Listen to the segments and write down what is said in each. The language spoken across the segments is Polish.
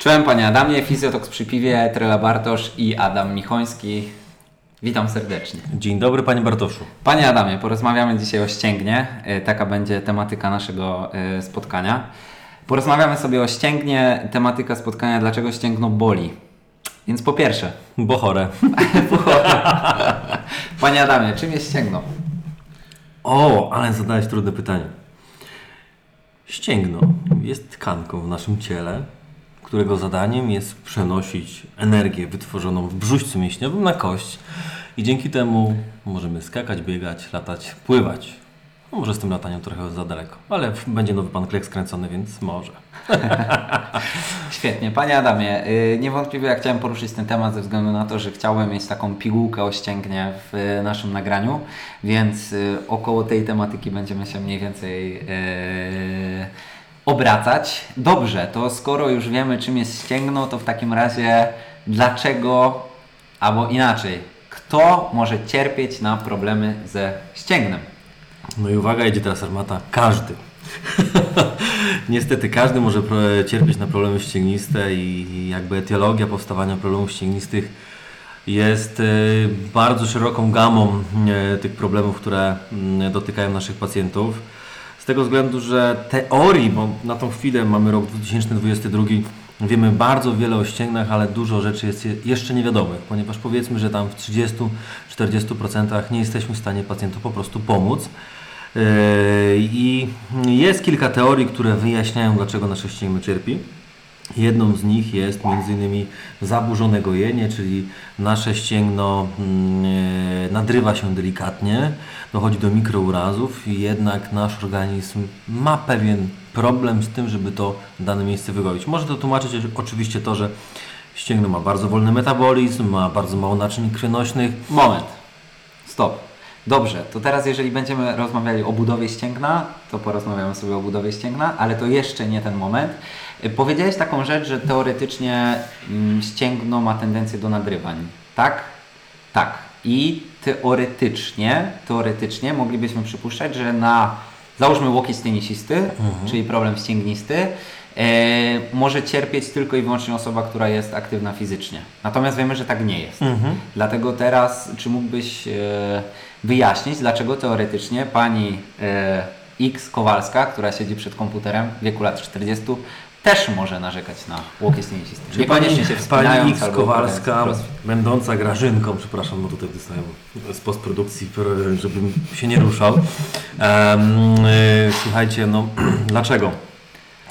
Czołem Panie Adamie, fizjotoks przy piwie, Trela Bartosz i Adam Michoński. Witam serdecznie. Dzień dobry Panie Bartoszu. Panie Adamie, porozmawiamy dzisiaj o ścięgnie. Taka będzie tematyka naszego spotkania. Porozmawiamy sobie o ścięgnie, tematyka spotkania, dlaczego ścięgno boli. Więc po pierwsze... Bo chore. Bo chore. Panie Adamie, czym jest ścięgno? O, ale zadałeś trudne pytanie. Ścięgno jest tkanką w naszym ciele, którego zadaniem jest przenosić energię wytworzoną w brzuścu mięśniowym na kość i dzięki temu możemy skakać, biegać, latać, pływać. No może z tym lataniem trochę za daleko, ale będzie nowy pan klek skręcony, więc może. Świetnie. Panie Adamie, niewątpliwie ja chciałem poruszyć ten temat ze względu na to, że chciałem mieć taką pigułkę o ścięgnie w naszym nagraniu, więc około tej tematyki będziemy się mniej więcej obracać. Dobrze, to skoro już wiemy, czym jest ścięgno, to w takim razie dlaczego, albo inaczej, kto może cierpieć na problemy ze ścięgnem? No i uwaga, idzie teraz armata. Każdy. Niestety każdy może cierpieć na problemy ścięgniste i jakby etiologia powstawania problemów ścięgnistych jest bardzo szeroką gamą tych problemów, które dotykają naszych pacjentów. Z tego względu, że teorii, bo na tą chwilę mamy rok 2022, wiemy bardzo wiele o ścięgnach, ale dużo rzeczy jest jeszcze niewiadomych, ponieważ powiedzmy, że tam w 30-40% nie jesteśmy w stanie pacjentom po prostu pomóc. I jest kilka teorii, które wyjaśniają, dlaczego nasze ścięgno cierpi. Jedną z nich jest m.in. zaburzone gojenie, czyli nasze ścięgno nadrywa się delikatnie, dochodzi do mikrourazów i jednak nasz organizm ma pewien problem z tym, żeby to dane miejsce wygoić. Może to tłumaczyć oczywiście to, że ścięgno ma bardzo wolny metabolizm, ma bardzo mało naczyń krwionośnych. Moment. Stop. Dobrze, to teraz jeżeli będziemy rozmawiali o budowie ścięgna, to porozmawiamy sobie o budowie ścięgna, ale to jeszcze nie ten moment. Powiedziałeś taką rzecz, że teoretycznie ścięgno ma tendencję do nadrywań, tak? Tak. I teoretycznie moglibyśmy przypuszczać, że na, załóżmy, łokieć tenisisty, czyli problem ścięgnisty, może cierpieć tylko i wyłącznie osoba, która jest aktywna fizycznie. Natomiast wiemy, że tak nie jest. Dlatego teraz, czy mógłbyś wyjaśnić, dlaczego teoretycznie pani X Kowalska, która siedzi przed komputerem w wieku lat 40, też może narzekać na łokieć tenisisty. Niekoniecznie się wspinają. Pani X Kowalska, będąca Grażynką, przepraszam, bo tutaj dostałem z postprodukcji, żebym się nie ruszał. Słuchajcie, no dlaczego?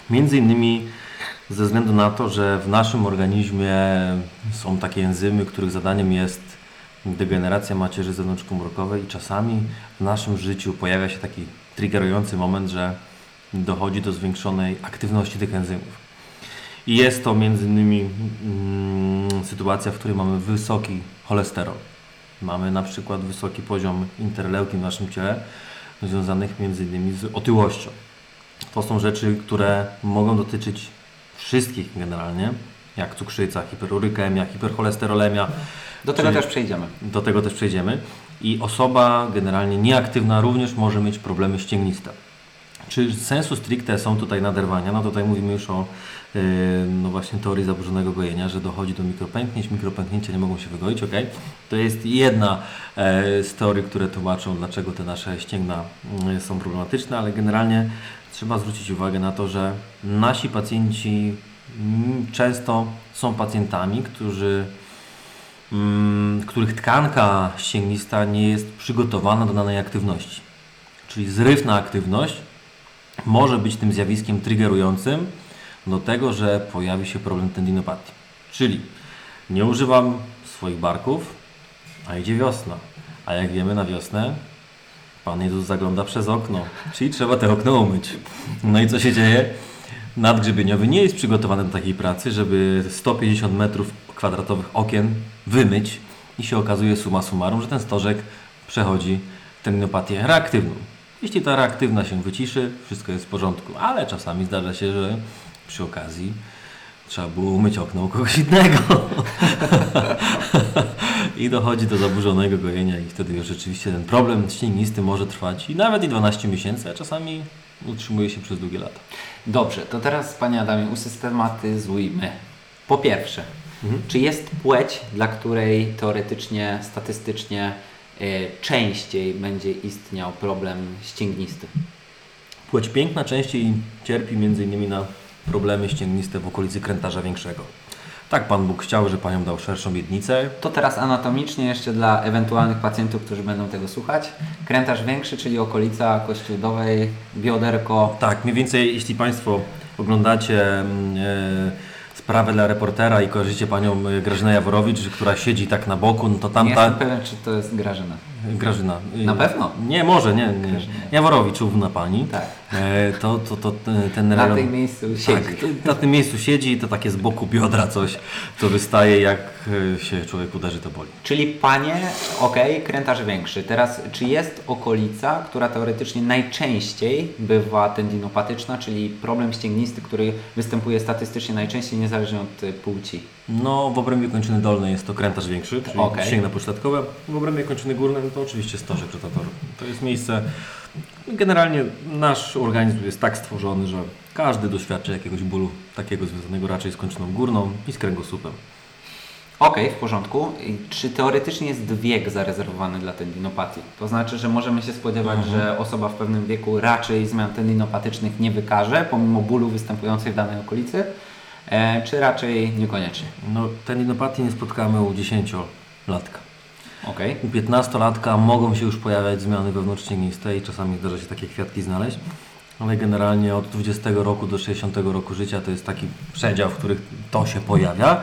Między innymi ze względu na to, że w naszym organizmie są takie enzymy, których zadaniem jest degeneracja macierzy zewnątrzkomórkowej i czasami w naszym życiu pojawia się taki triggerujący moment, że dochodzi do zwiększonej aktywności tych enzymów. I jest to między innymi sytuacja, w której mamy wysoki cholesterol. Mamy na przykład wysoki poziom interleukin w naszym ciele, związanych między innymi z otyłością. To są rzeczy, które mogą dotyczyć wszystkich generalnie, jak cukrzyca, hiperurykemia, hipercholesterolemia. Do tego też przejdziemy. I osoba generalnie nieaktywna również może mieć problemy ścięgniste. Czy sensu stricte są tutaj naderwania? No tutaj mówimy już o no właśnie teorii zaburzonego gojenia, że dochodzi do mikropęknięć, mikropęknięcia nie mogą się wygoić, okej. To jest jedna z teorii, które tłumaczą, dlaczego te nasze ścięgna są problematyczne, ale generalnie trzeba zwrócić uwagę na to, że nasi pacjenci często są pacjentami, których tkanka ścięgnista nie jest przygotowana do danej aktywności. Czyli zryw na aktywność może być tym zjawiskiem triggerującym do tego, że pojawi się problem tendinopatii. Czyli nie używam swoich barków, a idzie wiosna. A jak wiemy, na wiosnę Pan Jezus zagląda przez okno, czyli trzeba te okno umyć. No i co się dzieje? Nadgrzebieniowy nie jest przygotowany do takiej pracy, żeby 150 metrów kwadratowych okien wymyć i się okazuje summa summarum, że ten stożek przechodzi tendinopatię reaktywną. Jeśli ta reaktywna się wyciszy, wszystko jest w porządku, ale czasami zdarza się, że przy okazji trzeba było umyć okno u kogoś innego. I dochodzi do zaburzonego gojenia i wtedy już rzeczywiście ten problem ścięgnisty może trwać i nawet i 12 miesięcy, a czasami utrzymuje się przez długie lata. Dobrze, to teraz Panie Adamie usystematyzujmy. Po pierwsze, czy jest płeć, dla której teoretycznie, statystycznie częściej będzie istniał problem ścięgnisty? Płeć piękna częściej cierpi m.in. na problemy ścięgniste w okolicy krętarza większego. Tak Pan Bóg chciał, że Panią dał szerszą miednicę. To teraz anatomicznie jeszcze dla ewentualnych pacjentów, którzy będą tego słuchać. Krętarz większy, czyli okolica kości udowej, bioderko. Tak, mniej więcej jeśli Państwo oglądacie Sprawę dla reportera i kojarzycie Panią Grażynę Jaworowicz, która siedzi tak na boku, no to tamta... Nie jestem pewien, czy to jest Grażyna. Grażyna. Na pewno? Nie, może, nie. Jaworowicz, Pani. Tak. To ten rejon... Na tym miejscu siedzi. Tak, na tym miejscu siedzi, to takie z boku biodra coś, co wystaje, jak się człowiek uderzy, to boli. Czyli Panie, okej, krętarz większy. Teraz, czy jest okolica, która teoretycznie najczęściej bywa tendinopatyczna, czyli problem ścięgnisty, który występuje statystycznie najczęściej, niezależnie od płci? No, w obrębie kończyny dolnej jest to krętarz większy, czyli sięgna pośladkowa. W obrębie kończyny górnej to oczywiście stożek rotatoru. To jest miejsce... Generalnie nasz organizm jest tak stworzony, że każdy doświadczy jakiegoś bólu takiego związanego raczej z kończyną górną i z kręgosłupem. Okej, w porządku. Czy teoretycznie jest wiek zarezerwowany dla tendinopatii? To znaczy, że możemy się spodziewać, że osoba w pewnym wieku raczej zmian tendinopatycznych nie wykaże, pomimo bólu występującej w danej okolicy? Czy raczej niekoniecznie? No, tendinopatii nie spotkamy u 10-latka. Okay. U 15-latka mogą się już pojawiać zmiany wewnątrzcięgniste i czasami zdarza się takie kwiatki znaleźć, ale generalnie od 20 roku do 60 roku życia to jest taki przedział, w którym to się pojawia,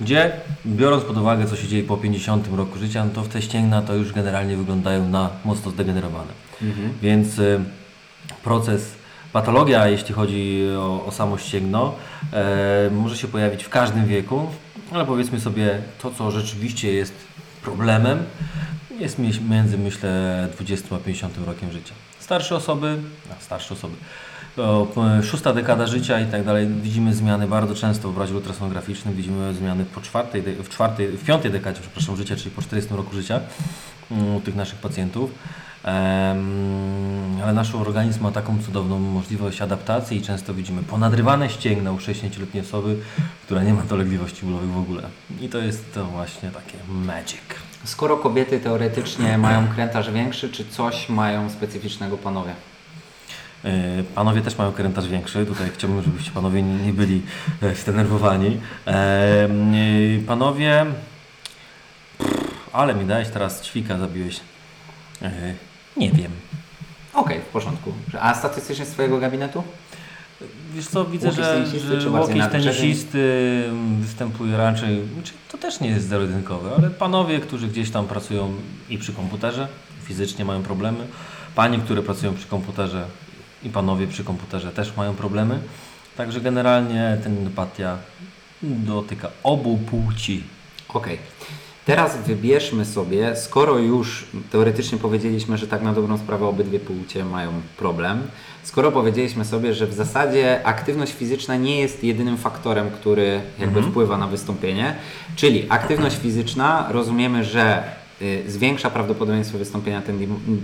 gdzie biorąc pod uwagę, co się dzieje po 50 roku życia, no to te ścięgna to już generalnie wyglądają na mocno zdegenerowane. Więc patologia, jeśli chodzi o samo ścięgno, może się pojawić w każdym wieku, ale powiedzmy sobie, to co rzeczywiście jest problemem, jest między, myślę, 20 a 50 rokiem życia. Starsze osoby, 6. dekada życia i tak dalej, widzimy zmiany bardzo często w obrazie ultrasonograficznym, widzimy zmiany po w 5. dekadzie, przepraszam, życia, czyli po 40 roku życia u tych naszych pacjentów. Ale nasz organizm ma taką cudowną możliwość adaptacji i często widzimy ponadrywane ścięgna u 60-letniej osoby, która nie ma dolegliwości bólowych w ogóle. I to jest to właśnie takie magic. Skoro kobiety teoretycznie mają krętarz większy, czy coś mają specyficznego panowie? Panowie też mają krętarz większy. Tutaj chciałbym, żebyście panowie nie byli zdenerwowani. Panowie... ale mi dałeś teraz ćwika, zabiłeś. Nie wiem. Okej, w porządku. A statystycznie z Twojego gabinetu? Wiesz co, widzę, że łokieć tenisisty występuje raczej, to też nie jest zero-jedynkowe, ale panowie, którzy gdzieś tam pracują i przy komputerze, fizycznie mają problemy, panie, które pracują przy komputerze i panowie przy komputerze też mają problemy, także generalnie tendinopatia dotyka obu płci. Okej. Teraz wybierzmy sobie, skoro już teoretycznie powiedzieliśmy, że tak na dobrą sprawę obydwie płcie mają problem, skoro powiedzieliśmy sobie, że w zasadzie aktywność fizyczna nie jest jedynym faktorem, który jakby wpływa na wystąpienie, czyli aktywność fizyczna rozumiemy, że zwiększa prawdopodobieństwo wystąpienia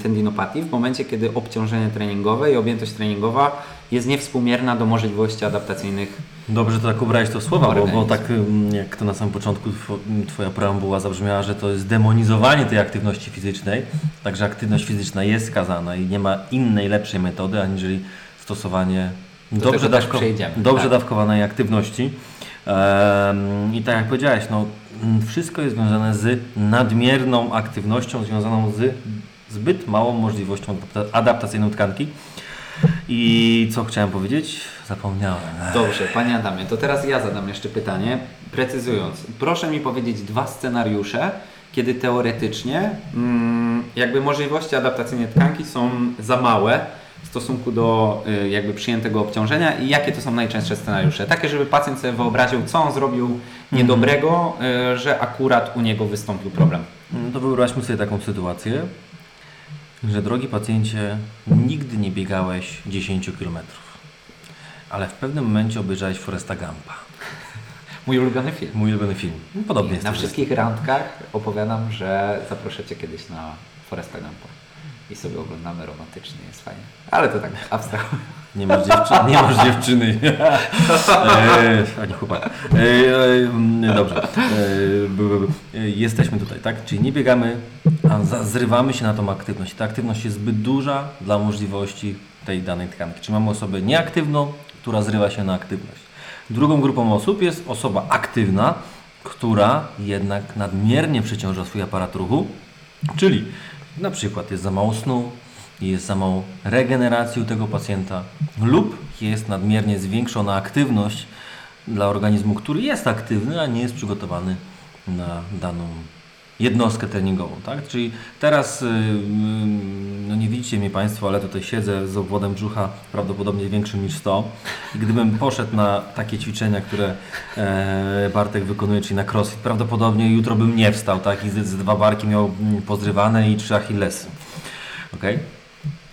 tendinopatii w momencie, kiedy obciążenie treningowe i objętość treningowa jest niewspółmierna do możliwości adaptacyjnych. Dobrze, to tak ubrałeś to w słowa, bo tak jak to na samym początku Twoja preambuła zabrzmiała, że to jest demonizowanie tej aktywności fizycznej, także aktywność fizyczna jest skazana i nie ma innej, lepszej metody, aniżeli stosowanie dobrze dawkowanej aktywności. I tak jak powiedziałeś, no, wszystko jest związane z nadmierną aktywnością, związaną z zbyt małą możliwością adaptacyjną tkanki. I co chciałem powiedzieć? Zapomniałem. Dobrze, Panie Adamie, to teraz ja zadam jeszcze pytanie, precyzując. Proszę mi powiedzieć dwa scenariusze, kiedy teoretycznie jakby możliwości adaptacyjne tkanki są za małe w stosunku do jakby przyjętego obciążenia i jakie to są najczęstsze scenariusze? Takie, żeby pacjent sobie wyobraził, co on zrobił niedobrego, że akurat u niego wystąpił problem. No to wyobraźmy sobie taką sytuację, że drogi pacjencie, nigdy nie biegałeś 10 km, ale w pewnym momencie obejrzałeś Forresta Gumpa. Mój ulubiony film. Podobnie jest. Na wszystkich randkach opowiadam, że zaproszę Cię kiedyś na Forresta Gumpa i sobie oglądamy romantycznie, jest fajnie. Ale to tak abstrahuję. Nie masz dziewczyny. Nie masz dziewczyny. Ani chłopaka. Dobrze. Jesteśmy tutaj, tak? Czyli nie biegamy, a zrywamy się na tą aktywność. Ta aktywność jest zbyt duża dla możliwości tej danej tkanki. Czyli mamy osobę nieaktywną, która zrywa się na aktywność. Drugą grupą osób jest osoba aktywna, która jednak nadmiernie przeciąża swój aparat ruchu, czyli na przykład jest za mało snu, jest za mało regeneracji u tego pacjenta lub jest nadmiernie zwiększona aktywność dla organizmu, który jest aktywny, a nie jest przygotowany na daną jednostkę treningową. Tak? Czyli teraz, no nie widzicie mnie Państwo, ale tutaj siedzę z obwodem brzucha prawdopodobnie większym niż 100. I gdybym poszedł na takie ćwiczenia, które Bartek wykonuje, czyli na crossfit, prawdopodobnie jutro bym nie wstał, tak? I z dwa barki miał pozrywane i 3 achillesy. Okay?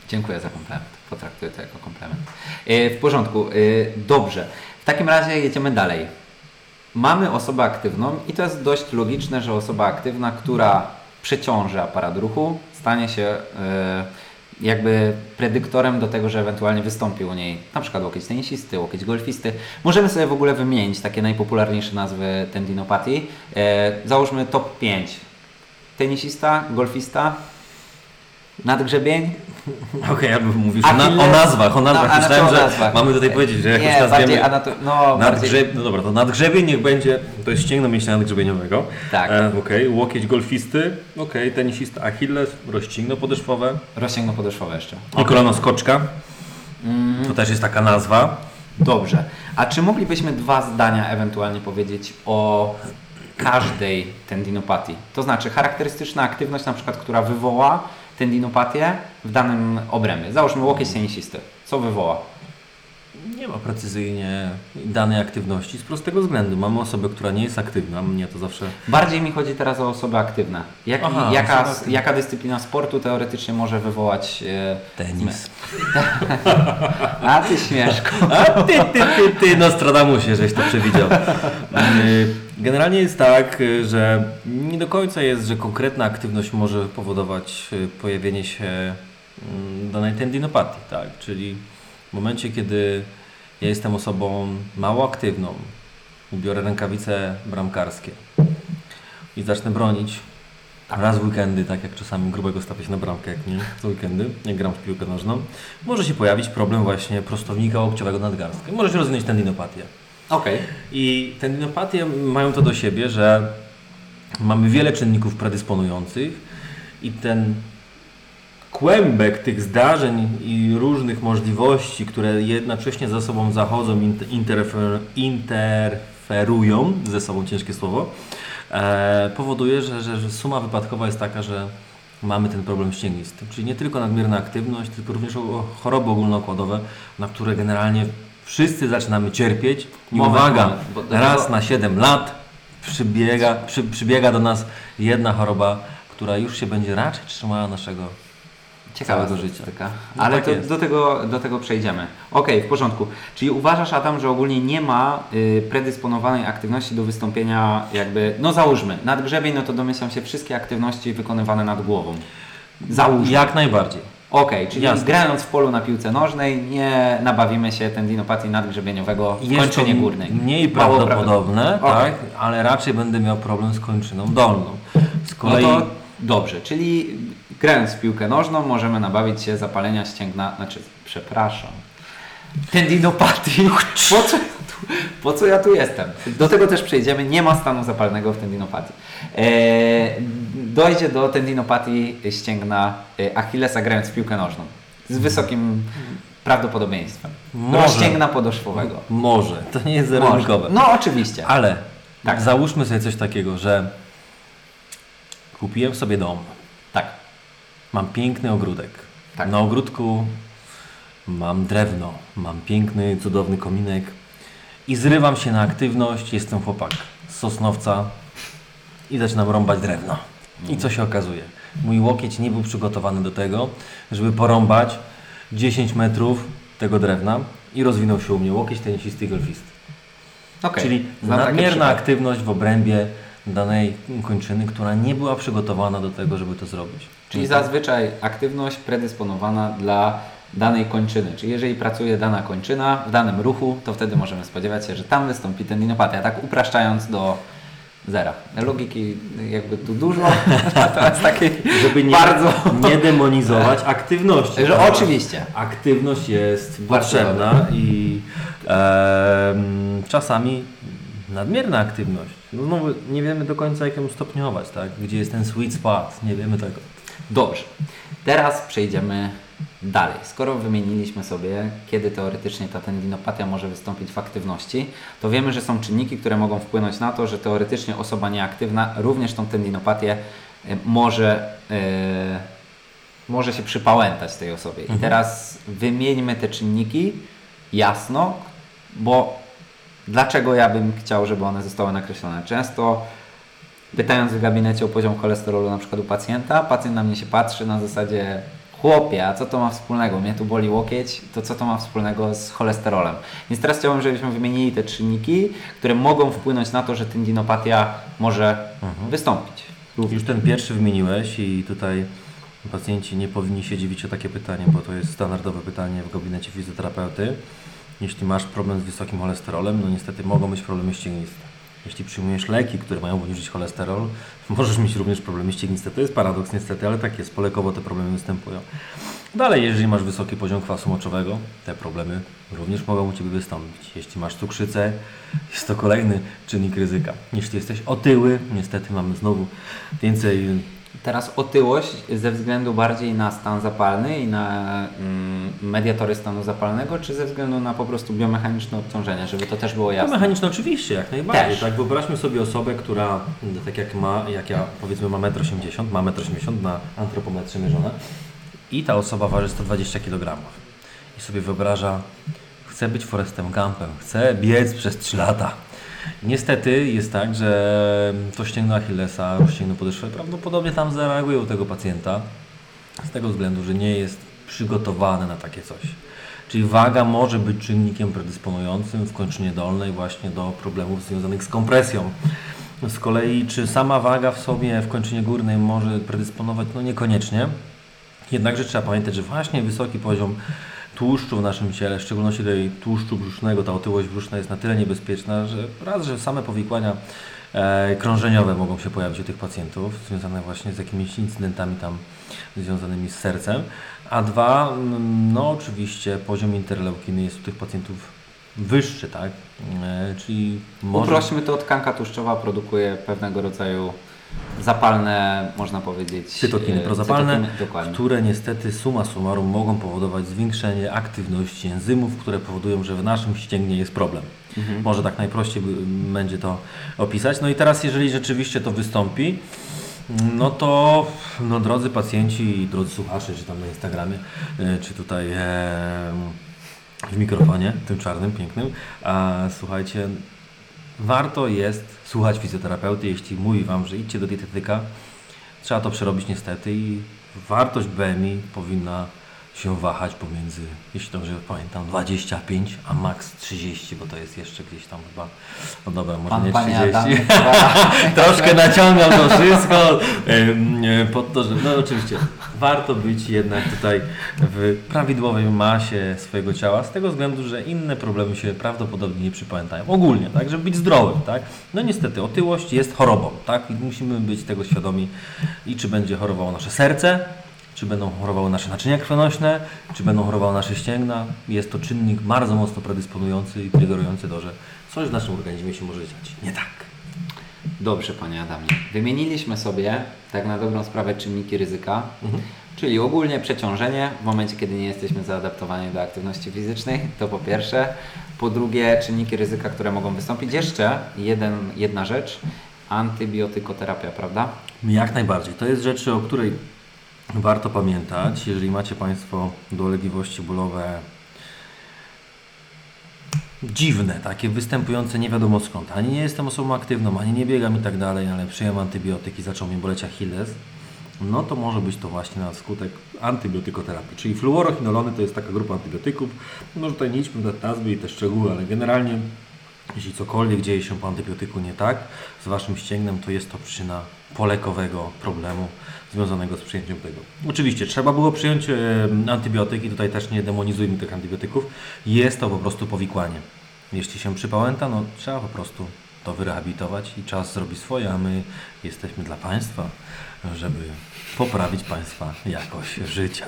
Dziękuję za komplement. Potraktuję to jako komplement. W porządku. Dobrze. W takim razie jedziemy dalej. Mamy osobę aktywną i to jest dość logiczne, że osoba aktywna, która przeciąży aparat ruchu, stanie się jakby predyktorem do tego, że ewentualnie wystąpi u niej na przykład łokieć tenisisty, łokieć golfisty. Możemy sobie w ogóle wymienić takie najpopularniejsze nazwy tendinopatii. Załóżmy top 5. Tenisista, golfista, nadgrzebień. Okej, ja bym mówił o nazwach. Myślałem, że nazwach. Mamy tutaj powiedzieć, że jakoś nazwiemy no dobra, to nadgrzebień niech będzie, to jest ścięgno mięśnia nadgrzebieniowego. Tak. Okej, łokieć golfisty, okej, tenisista Achilles, rozcięgno podeszwowe jeszcze. Okay. I kolano skoczka, to też jest taka nazwa. Dobrze, a czy moglibyśmy dwa zdania ewentualnie powiedzieć o każdej tendinopatii? To znaczy charakterystyczna aktywność, na przykład, która wywoła tendinopatię w danym obrębie. Załóżmy łokieć tenisisty. Co wywoła? Nie ma precyzyjnie danej aktywności z prostego względu. Mamy osobę, która nie jest aktywna. Mnie to zawsze... Bardziej mi chodzi teraz o osoby aktywne. Jaka dyscyplina sportu teoretycznie może wywołać... Tenis. A ty śmieszko. A ty Nostradamusie, żeś to przewidział. Generalnie jest tak, że nie do końca jest, że konkretna aktywność może powodować pojawienie się danej tendinopatii, tak? Czyli w momencie, kiedy ja jestem osobą mało aktywną, biorę rękawice bramkarskie i zacznę bronić raz w weekendy, tak jak czasami grubego stawię się na bramkę, jak nie, co weekendy, jak gram w piłkę nożną, może się pojawić problem właśnie prostownika łokciowego nadgarstka. Może się rozwinąć tendinopatię. Okay. I tendinopatie mają to do siebie, że mamy wiele czynników predysponujących i ten kłębek tych zdarzeń i różnych możliwości, które jednocześnie ze sobą zachodzą, interferują ze sobą, ciężkie słowo, powoduje, że suma wypadkowa jest taka, że mamy ten problem ścięgnisty. Czyli nie tylko nadmierna aktywność, tylko również choroby ogólnookładowe, na które generalnie wszyscy zaczynamy cierpieć. I uwaga, raz na 7 lat przybiega do nas jedna choroba, która już się będzie raczej trzymała naszego całego życia. No, ale tak do tego przejdziemy. Okej, w porządku. Czyli uważasz, Adam, że ogólnie nie ma predysponowanej aktywności do wystąpienia jakby, no załóżmy, nadgrzebień, no to domyślam się wszystkie aktywności wykonywane nad głową. Załóżmy. Jak najbardziej. Okej, czyli jasne. Grając w polu na piłce nożnej nie nabawimy się tendinopatii nadgrzebieniowego w kończynie górnej. Mniej prawdopodobne, tak, ale raczej będę miał problem z kończyną dolną. Z kolei... No to dobrze, czyli grając w piłkę nożną możemy nabawić się zapalenia ścięgna, tendinopatii. Po co ja tu jestem? Do tego też przejdziemy. Nie ma stanu zapalnego w tendinopatii. Dojdzie do tendinopatii ścięgna Achillesa grając w piłkę nożną. Z wysokim prawdopodobieństwem. Ścięgna podeszwowego. Może. To nie jest zerownikowe. No oczywiście. Ale tak. Załóżmy sobie coś takiego, że kupiłem sobie dom. Tak. Mam piękny ogródek. Tak. Na ogródku mam drewno. Mam piękny, cudowny kominek. I zrywam się na aktywność, jestem chłopak z Sosnowca i zaczynam rąbać drewno. I co się okazuje? Mój łokieć nie był przygotowany do tego, żeby porąbać 10 metrów tego drewna i rozwinął się u mnie łokieć tenisisty i golfisty. Okay. Czyli nadmierna aktywność w obrębie danej kończyny, która nie była przygotowana do tego, żeby to zrobić. Czyli zazwyczaj aktywność predysponowana dla danej kończyny. Czyli jeżeli pracuje dana kończyna w danym ruchu, to wtedy możemy spodziewać się, że tam wystąpi tendinopatia. Tak upraszczając do zera. Logiki jakby tu dużo, natomiast takiej żeby nie, bardzo... nie demonizować aktywności. Że oczywiście. Aktywność jest potrzebna i czasami nadmierna aktywność. No znowu nie wiemy do końca jak ją stopniować, tak? Gdzie jest ten sweet spot, nie wiemy tego. Dobrze. Teraz przejdziemy dalej. Skoro wymieniliśmy sobie, kiedy teoretycznie ta tendinopatia może wystąpić w aktywności, to wiemy, że są czynniki, które mogą wpłynąć na to, że teoretycznie osoba nieaktywna również tą tendinopatię może się przypałętać tej osobie. I teraz wymieńmy te czynniki jasno, bo dlaczego ja bym chciał, żeby one zostały nakreślone? Często pytając w gabinecie o poziom cholesterolu na przykład u pacjenta, pacjent na mnie się patrzy na zasadzie: chłopie, a co to ma wspólnego? Mnie tu boli łokieć, to co to ma wspólnego z cholesterolem? Więc teraz chciałbym, żebyśmy wymienili te czynniki, które mogą wpłynąć na to, że tendinopatia może wystąpić. Już ten pierwszy wymieniłeś i tutaj pacjenci nie powinni się dziwić o takie pytanie, bo to jest standardowe pytanie w gabinecie fizjoterapeuty. Jeśli masz problem z wysokim cholesterolem, no niestety mogą być problemy ścięgniste. Jeśli przyjmujesz leki, które mają obniżyć cholesterol, możesz mieć również problemy ścięgniste. To jest paradoks niestety, ale tak jest. Polekowo te problemy występują. Dalej, jeżeli masz wysoki poziom kwasu moczowego, te problemy również mogą u Ciebie wystąpić. Jeśli masz cukrzycę, jest to kolejny czynnik ryzyka. Jeśli jesteś otyły, niestety mamy znowu więcej... Teraz otyłość ze względu bardziej na stan zapalny i na mediatory stanu zapalnego, czy ze względu na po prostu biomechaniczne obciążenie, żeby to też było jasne? Biomechaniczne oczywiście, jak najbardziej. Tak, wyobraźmy sobie osobę, która tak jak ja powiedzmy ma 1,80 m, ma 1,80 m na antropometrze mierzone i ta osoba waży 120 kg. I sobie wyobraża, chce być Forrestem Gumpem, chce biec przez 3 lata. Niestety jest tak, że to ścięgno Achillesa, ścięgno podeszwy prawdopodobnie tam zareaguje u tego pacjenta z tego względu, że nie jest przygotowany na takie coś. Czyli waga może być czynnikiem predysponującym w kończynie dolnej właśnie do problemów związanych z kompresją. Z kolei czy sama waga w sobie w kończynie górnej może predysponować? No niekoniecznie. Jednakże trzeba pamiętać, że właśnie wysoki poziom tłuszczu w naszym ciele, w szczególności tej tłuszczu brzusznego, ta otyłość brzuszna jest na tyle niebezpieczna, że raz, że same powikłania krążeniowe mogą się pojawić u tych pacjentów, związane właśnie z jakimiś incydentami tam związanymi z sercem, a dwa, no oczywiście poziom interleukiny jest u tych pacjentów wyższy, tak? Czyli może... Uprośmy to, tkanka tłuszczowa produkuje pewnego rodzaju zapalne, można powiedzieć, cytokiny prozapalne, cytokiny, które niestety summa summarum mogą powodować zwiększenie aktywności enzymów, które powodują, że w naszym ścięgnie jest problem. Może tak najprościej będzie to opisać. No i teraz, jeżeli rzeczywiście to wystąpi, no to no drodzy pacjenci i drodzy słuchacze, czy tam na Instagramie, czy tutaj w mikrofonie, tym czarnym, pięknym, słuchajcie, warto jest słuchać fizjoterapeuty, jeśli mówi Wam, że idźcie do dietetyka, trzeba to przerobić niestety i wartość BMI powinna się wahać pomiędzy, jeśli dobrze pamiętam, 25 a maks 30, bo to jest jeszcze gdzieś tam chyba, no dobra, może nie 30. Troszkę naciągam to wszystko pod to, że no oczywiście warto być jednak tutaj w prawidłowej masie swojego ciała, z tego względu, że inne problemy się prawdopodobnie nie przypamiętają. Ogólnie, tak, żeby być zdrowym, tak. No niestety otyłość jest chorobą, tak, i musimy być tego świadomi i czy będzie chorowało nasze serce, czy będą chorowały nasze naczynia krwionośne, czy będą chorowały nasze ścięgna. Jest to czynnik bardzo mocno predysponujący i triggerujący to, że coś w naszym organizmie się może dziać nie tak. Dobrze, Panie Adamie. Wymieniliśmy sobie tak na dobrą sprawę czynniki ryzyka, czyli ogólnie przeciążenie w momencie, kiedy nie jesteśmy zaadaptowani do aktywności fizycznej, to po pierwsze. Po drugie, czynniki ryzyka, które mogą wystąpić. Jeszcze jedna rzecz, antybiotykoterapia, prawda? Jak najbardziej. To jest rzecz, o której warto pamiętać, jeżeli macie Państwo dolegliwości bólowe dziwne, takie występujące nie wiadomo skąd. Ani nie jestem osobą aktywną, ani nie biegam i tak dalej, ale przyjąłem antybiotyk i zaczął mi boleć Achilles, no to może być to właśnie na skutek antybiotykoterapii. Czyli fluorochinolony to jest taka grupa antybiotyków. Może tutaj nie idźmy na nazwy i te szczegóły, ale generalnie Jeśli cokolwiek dzieje się po antybiotyku nie tak z Waszym ścięgnem, to jest to przyczyna polekowego problemu związanego z przyjęciem tego. Oczywiście trzeba było przyjąć antybiotyk i tutaj też nie demonizujmy tych antybiotyków. Jest to po prostu powikłanie. Jeśli się przypałęta, no trzeba po prostu to wyrehabilitować i czas zrobi swoje, a my jesteśmy dla Państwa, żeby poprawić Państwa jakość życia.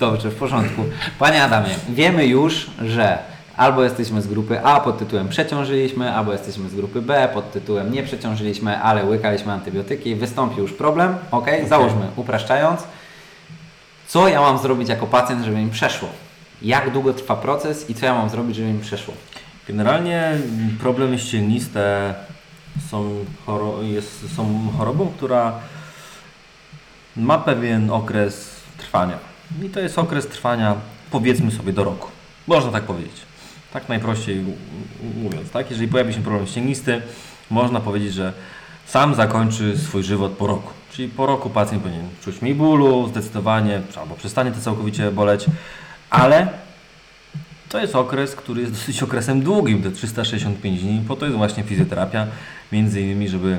Dobrze, w porządku. Panie Adamie, wiemy już, że albo jesteśmy z grupy A pod tytułem przeciążyliśmy, albo jesteśmy z grupy B pod tytułem nie przeciążyliśmy, ale łykaliśmy antybiotyki. Wystąpił już problem, okay? Załóżmy, upraszczając. Co ja mam zrobić jako pacjent, żeby mi przeszło? Jak długo trwa proces i co ja mam zrobić, żeby mi przeszło? Generalnie problemy ścięgniste są chorobą, która ma pewien okres trwania. I to jest okres trwania, powiedzmy sobie, do roku. Można tak powiedzieć. Tak najprościej mówiąc, tak? Jeżeli pojawi się problem ścięgnisty, można powiedzieć, że sam zakończy swój żywot po roku. Czyli po roku pacjent powinien czuć mniej bólu, zdecydowanie, albo przestanie to całkowicie boleć, ale to jest okres, który jest dosyć okresem długim, te 365 dni, po to jest właśnie fizjoterapia, między innymi, żeby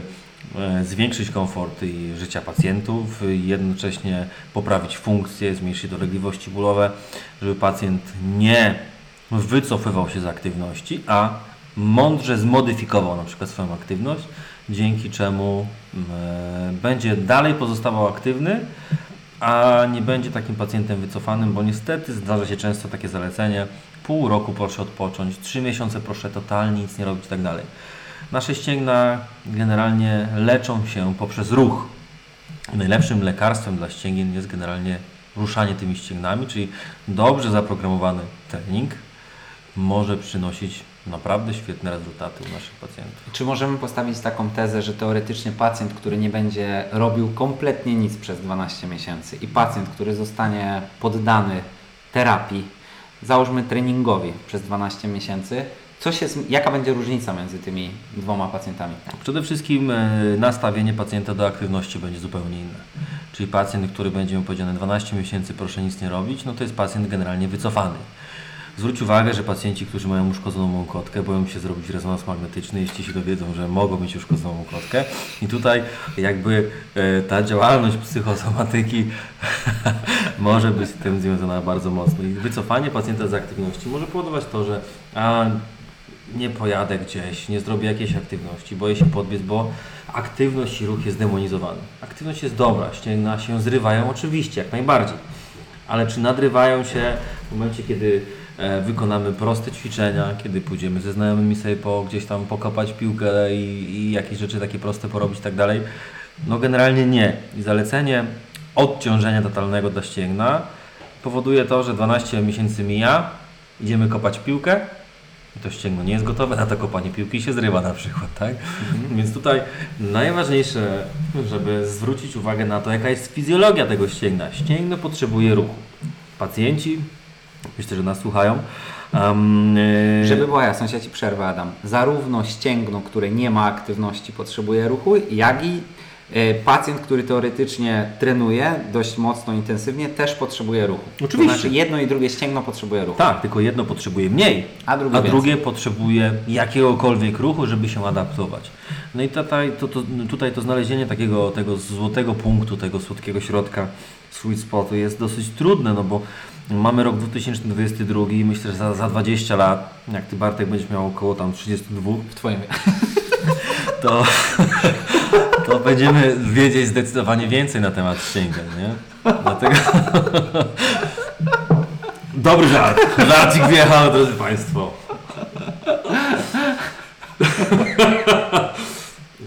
zwiększyć komfort życia pacjentów, jednocześnie poprawić funkcję, zmniejszyć dolegliwości bólowe, żeby pacjent nie wycofywał się z aktywności, a mądrze zmodyfikował na przykład swoją aktywność, dzięki czemu będzie dalej pozostawał aktywny, a nie będzie takim pacjentem wycofanym, bo niestety zdarza się często takie zalecenie: pół roku proszę odpocząć, 3 miesiące proszę totalnie nic nie robić i tak dalej. Nasze ścięgna generalnie leczą się poprzez ruch. Najlepszym lekarstwem dla ścięgien jest generalnie ruszanie tymi ścięgnami, czyli dobrze zaprogramowany trening może przynosić naprawdę świetne rezultaty u naszych pacjentów. Czy możemy postawić taką tezę, że teoretycznie pacjent, który nie będzie robił kompletnie nic przez 12 miesięcy i pacjent, który zostanie poddany terapii, załóżmy treningowi przez 12 miesięcy, jaka będzie różnica między tymi dwoma pacjentami? Przede wszystkim nastawienie pacjenta do aktywności będzie zupełnie inne. Czyli pacjent, który będzie mu powiedziane 12 miesięcy proszę nic nie robić, no to jest pacjent generalnie wycofany. Zwróć uwagę, że pacjenci, którzy mają uszkodzoną mąkotkę, boją się zrobić rezonans magnetyczny, jeśli się dowiedzą, że mogą mieć uszkodzoną mąkotkę. I tutaj jakby ta działalność psychosomatyki może być z tym związana bardzo mocno. I wycofanie pacjenta z aktywności może powodować to, że nie pojadę gdzieś, nie zrobię jakiejś aktywności, boję się podbiec, bo aktywność i ruch jest zdemonizowany. Aktywność jest dobra, ścięgna się zrywają oczywiście, jak najbardziej. Ale czy nadrywają się w momencie, kiedy wykonamy proste ćwiczenia, kiedy pójdziemy ze znajomymi sobie gdzieś tam pokopać piłkę i jakieś rzeczy takie proste porobić i tak dalej? No generalnie nie. I zalecenie odciążenia totalnego dla ścięgna powoduje to, że 12 miesięcy mija, idziemy kopać piłkę i to ścięgno nie jest gotowe na to kopanie piłki i się zrywa na przykład, tak? Więc tutaj najważniejsze, żeby zwrócić uwagę na to, jaka jest fizjologia tego ścięgna. Ścięgno potrzebuje ruchu. Pacjenci, myślę, że nas słuchają. Żeby była jasność, ja Ci przerwę, Adam. Zarówno ścięgno, które nie ma aktywności, potrzebuje ruchu, jak i pacjent, który teoretycznie trenuje dość mocno, intensywnie, też potrzebuje ruchu. Oczywiście. To znaczy jedno i drugie ścięgno potrzebuje ruchu. Tak, tylko jedno potrzebuje mniej, a drugie potrzebuje jakiegokolwiek ruchu, żeby się adaptować. No i tutaj to znalezienie tego złotego punktu, tego słodkiego środka, sweet spotu jest dosyć trudne, no bo mamy rok 2022 i myślę, że za 20 lat, jak Ty, Bartek, będziesz miał około tam 32 w Twoim wieku, to będziemy wiedzieć zdecydowanie więcej na temat ścięgien, nie? Dlatego... Dobry żart! Żarcik wjechał, drodzy Państwo!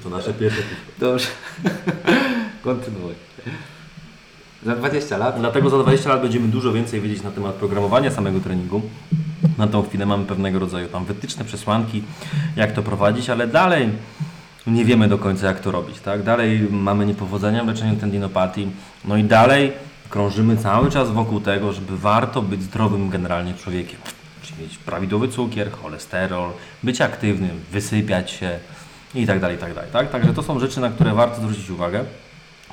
To nasze pierwsze piwko. Dobrze. Kontynuuj. Za 20 lat. Dlatego za 20 lat będziemy dużo więcej wiedzieć na temat programowania samego treningu. Na tą chwilę mamy pewnego rodzaju tam wytyczne, przesłanki, jak to prowadzić, ale dalej nie wiemy do końca, jak to robić, tak? Dalej mamy niepowodzenia w leczeniu tendinopatii, no i dalej krążymy cały czas wokół tego, żeby warto być zdrowym generalnie człowiekiem. Czyli mieć prawidłowy cukier, cholesterol, być aktywnym, wysypiać się i tak dalej, i tak dalej, tak? Także to są rzeczy, na które warto zwrócić uwagę.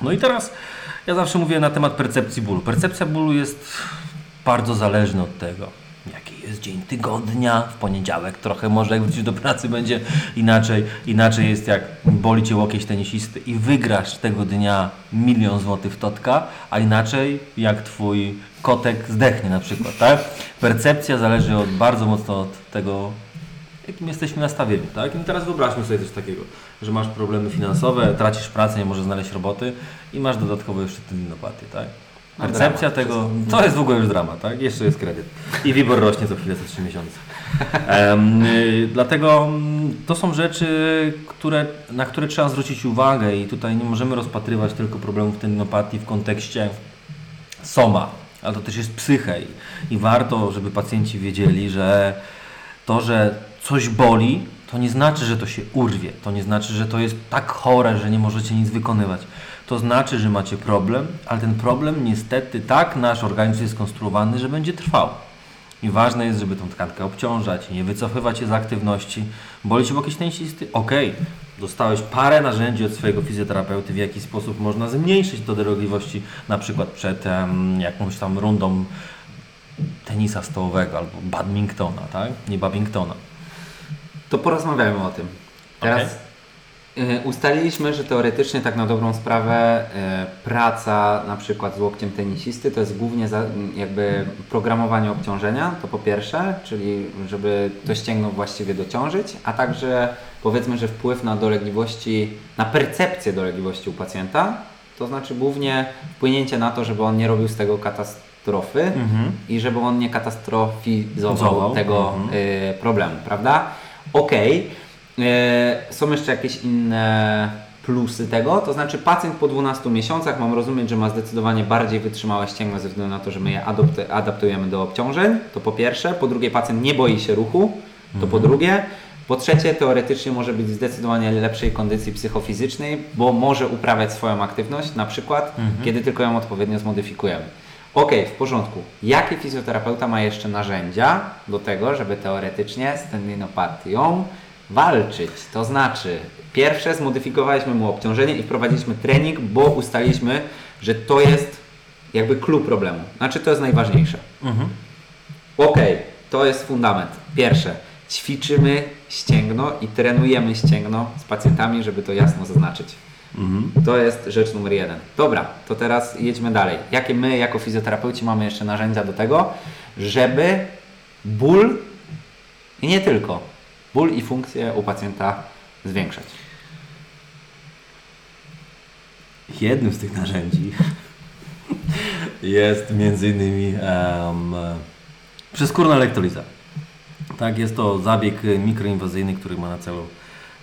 No i teraz ja zawsze mówię na temat percepcji bólu. Percepcja bólu jest bardzo zależna od tego, jaki jest jest dzień tygodnia, w poniedziałek trochę może jak wrócisz do pracy będzie inaczej. Inaczej jest jak boli cię łokieć tenisisty i wygrasz tego dnia 1 000 000 złotych w totka, a inaczej jak twój kotek zdechnie na przykład, tak? Percepcja zależy od, bardzo mocno od tego, jakim jesteśmy nastawieni, tak? I teraz wyobraźmy sobie coś takiego, że masz problemy finansowe, tracisz pracę, nie możesz znaleźć roboty i masz dodatkowo jeszcze te dinopaty, tak? Percepcja tego, to jest w ogóle już drama, tak? Jeszcze jest kredyt. I WIBOR rośnie co chwilę, co 3 miesiące. Dlatego to są rzeczy, na które trzeba zwrócić uwagę i tutaj nie możemy rozpatrywać tylko problemów tendinopatii w kontekście soma, ale to też jest psyche i warto, żeby pacjenci wiedzieli, że to, że coś boli, to nie znaczy, że to się urwie, to nie znaczy, że to jest tak chore, że nie możecie nic wykonywać. To znaczy, że macie problem, ale ten problem niestety tak nasz organizm jest skonstruowany, że będzie trwał. I ważne jest, żeby tą tkankę obciążać, nie wycofywać się z aktywności. Boli cię jakieś tęśnisty? Okej, dostałeś parę narzędzi od swojego fizjoterapeuty, w jaki sposób można zmniejszyć to dolegliwości, na przykład przed jakąś tam rundą tenisa stołowego albo badmintona, tak? Nie babingtona. To porozmawiajmy o tym. Teraz ustaliliśmy, że teoretycznie tak na dobrą sprawę praca na przykład z łokciem tenisisty to jest głównie jakby programowanie obciążenia, to po pierwsze, czyli żeby to ścięgno właściwie dociążyć, a także powiedzmy, że wpływ na dolegliwości, na percepcję dolegliwości u pacjenta, to znaczy głównie wpłynięcie na to, żeby on nie robił z tego katastrofy i żeby on nie katastrofizował tego problemu, prawda? Są jeszcze jakieś inne plusy tego, to znaczy pacjent po 12 miesiącach, mam rozumieć, że ma zdecydowanie bardziej wytrzymałe ścięgna ze względu na to, że my je adaptujemy do obciążeń, to po pierwsze, po drugie pacjent nie boi się ruchu, to po drugie, po trzecie teoretycznie może być w zdecydowanie lepszej kondycji psychofizycznej, bo może uprawiać swoją aktywność, na przykład kiedy tylko ją odpowiednio zmodyfikujemy. W porządku. Jaki fizjoterapeuta ma jeszcze narzędzia do tego, żeby teoretycznie z tendinopatią walczyć? To znaczy, pierwsze zmodyfikowaliśmy mu obciążenie i wprowadziliśmy trening, bo ustaliliśmy, że to jest jakby klucz problemu. Znaczy to jest najważniejsze. To jest fundament. Pierwsze, ćwiczymy ścięgno i trenujemy ścięgno z pacjentami, żeby to jasno zaznaczyć. To jest rzecz numer 1. Dobra, to teraz jedźmy dalej. Jakie my jako fizjoterapeuci mamy jeszcze narzędzia do tego, żeby ból i nie tylko, ból i funkcję u pacjenta zwiększać? Jednym z tych narzędzi jest m.in. przeskórna elektroliza. Tak, jest to zabieg mikroinwazyjny, który ma na celu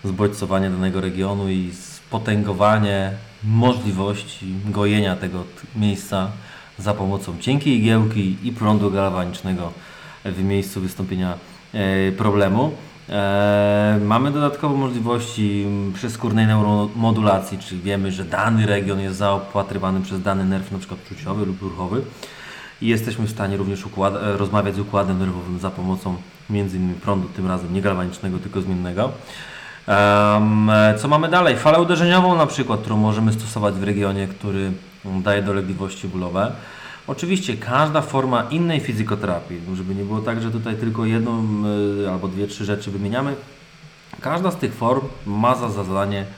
zbodźcowanie danego regionu i potęgowanie możliwości gojenia tego miejsca za pomocą cienkiej igiełki i prądu galwanicznego w miejscu wystąpienia problemu. Mamy dodatkowo możliwości przeskórnej neuromodulacji, czyli wiemy, że dany region jest zaopatrywany przez dany nerw, np. czuciowy lub ruchowy. I jesteśmy w stanie również rozmawiać z układem nerwowym za pomocą m.in. prądu, tym razem nie galwanicznego, tylko zmiennego. Co mamy dalej? Falę uderzeniową na przykład, którą możemy stosować w regionie, który daje dolegliwości bólowe. Oczywiście każda forma innej fizykoterapii, żeby nie było tak, że tutaj tylko jedną albo dwie, trzy rzeczy wymieniamy. Każda z tych form ma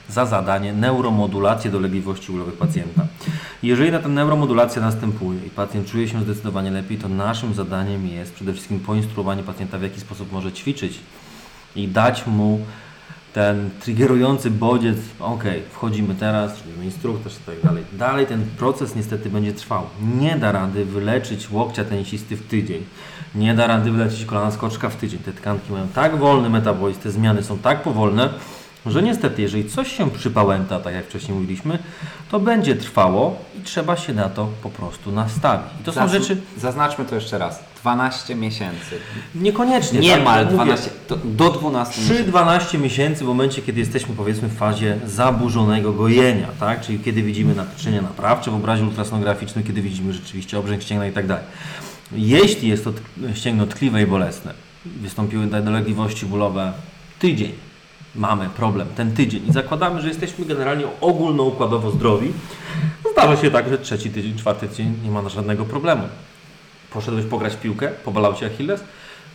za zadanie neuromodulację dolegliwości bólowych pacjenta. Jeżeli na tę neuromodulację następuje i pacjent czuje się zdecydowanie lepiej, to naszym zadaniem jest przede wszystkim poinstruowanie pacjenta, w jaki sposób może ćwiczyć i dać mu ten triggerujący bodziec, wchodzimy teraz, robimy instruktor i tak dalej. Dalej ten proces niestety będzie trwał. Nie da rady wyleczyć łokcia tenisisty w tydzień. Nie da rady wyleczyć kolana skoczka w tydzień. Te tkanki mają tak wolny metabolizm, te zmiany są tak powolne, że niestety, jeżeli coś się przypałęta, tak jak wcześniej mówiliśmy, to będzie trwało i trzeba się na to po prostu nastawić. I to są rzeczy... Zaznaczmy to jeszcze raz. 12 miesięcy. Niekoniecznie. Niemal tak, 12, do 12 miesięcy. 3-12 miesięcy w momencie, kiedy jesteśmy powiedzmy w fazie zaburzonego gojenia, tak? Czyli kiedy widzimy naczynie naprawcze w obrazie ultrasonograficznym, kiedy widzimy rzeczywiście obrzęk ścięgna i tak dalej. Jeśli jest to ścięgno tkliwe i bolesne, wystąpiły dolegliwości bólowe tydzień, mamy problem ten tydzień i zakładamy, że jesteśmy generalnie ogólnoukładowo zdrowi, zdarza się tak, że trzeci tydzień, czwarty tydzień nie ma żadnego problemu. Poszedłeś pograć piłkę, pobalał Cię Achilles,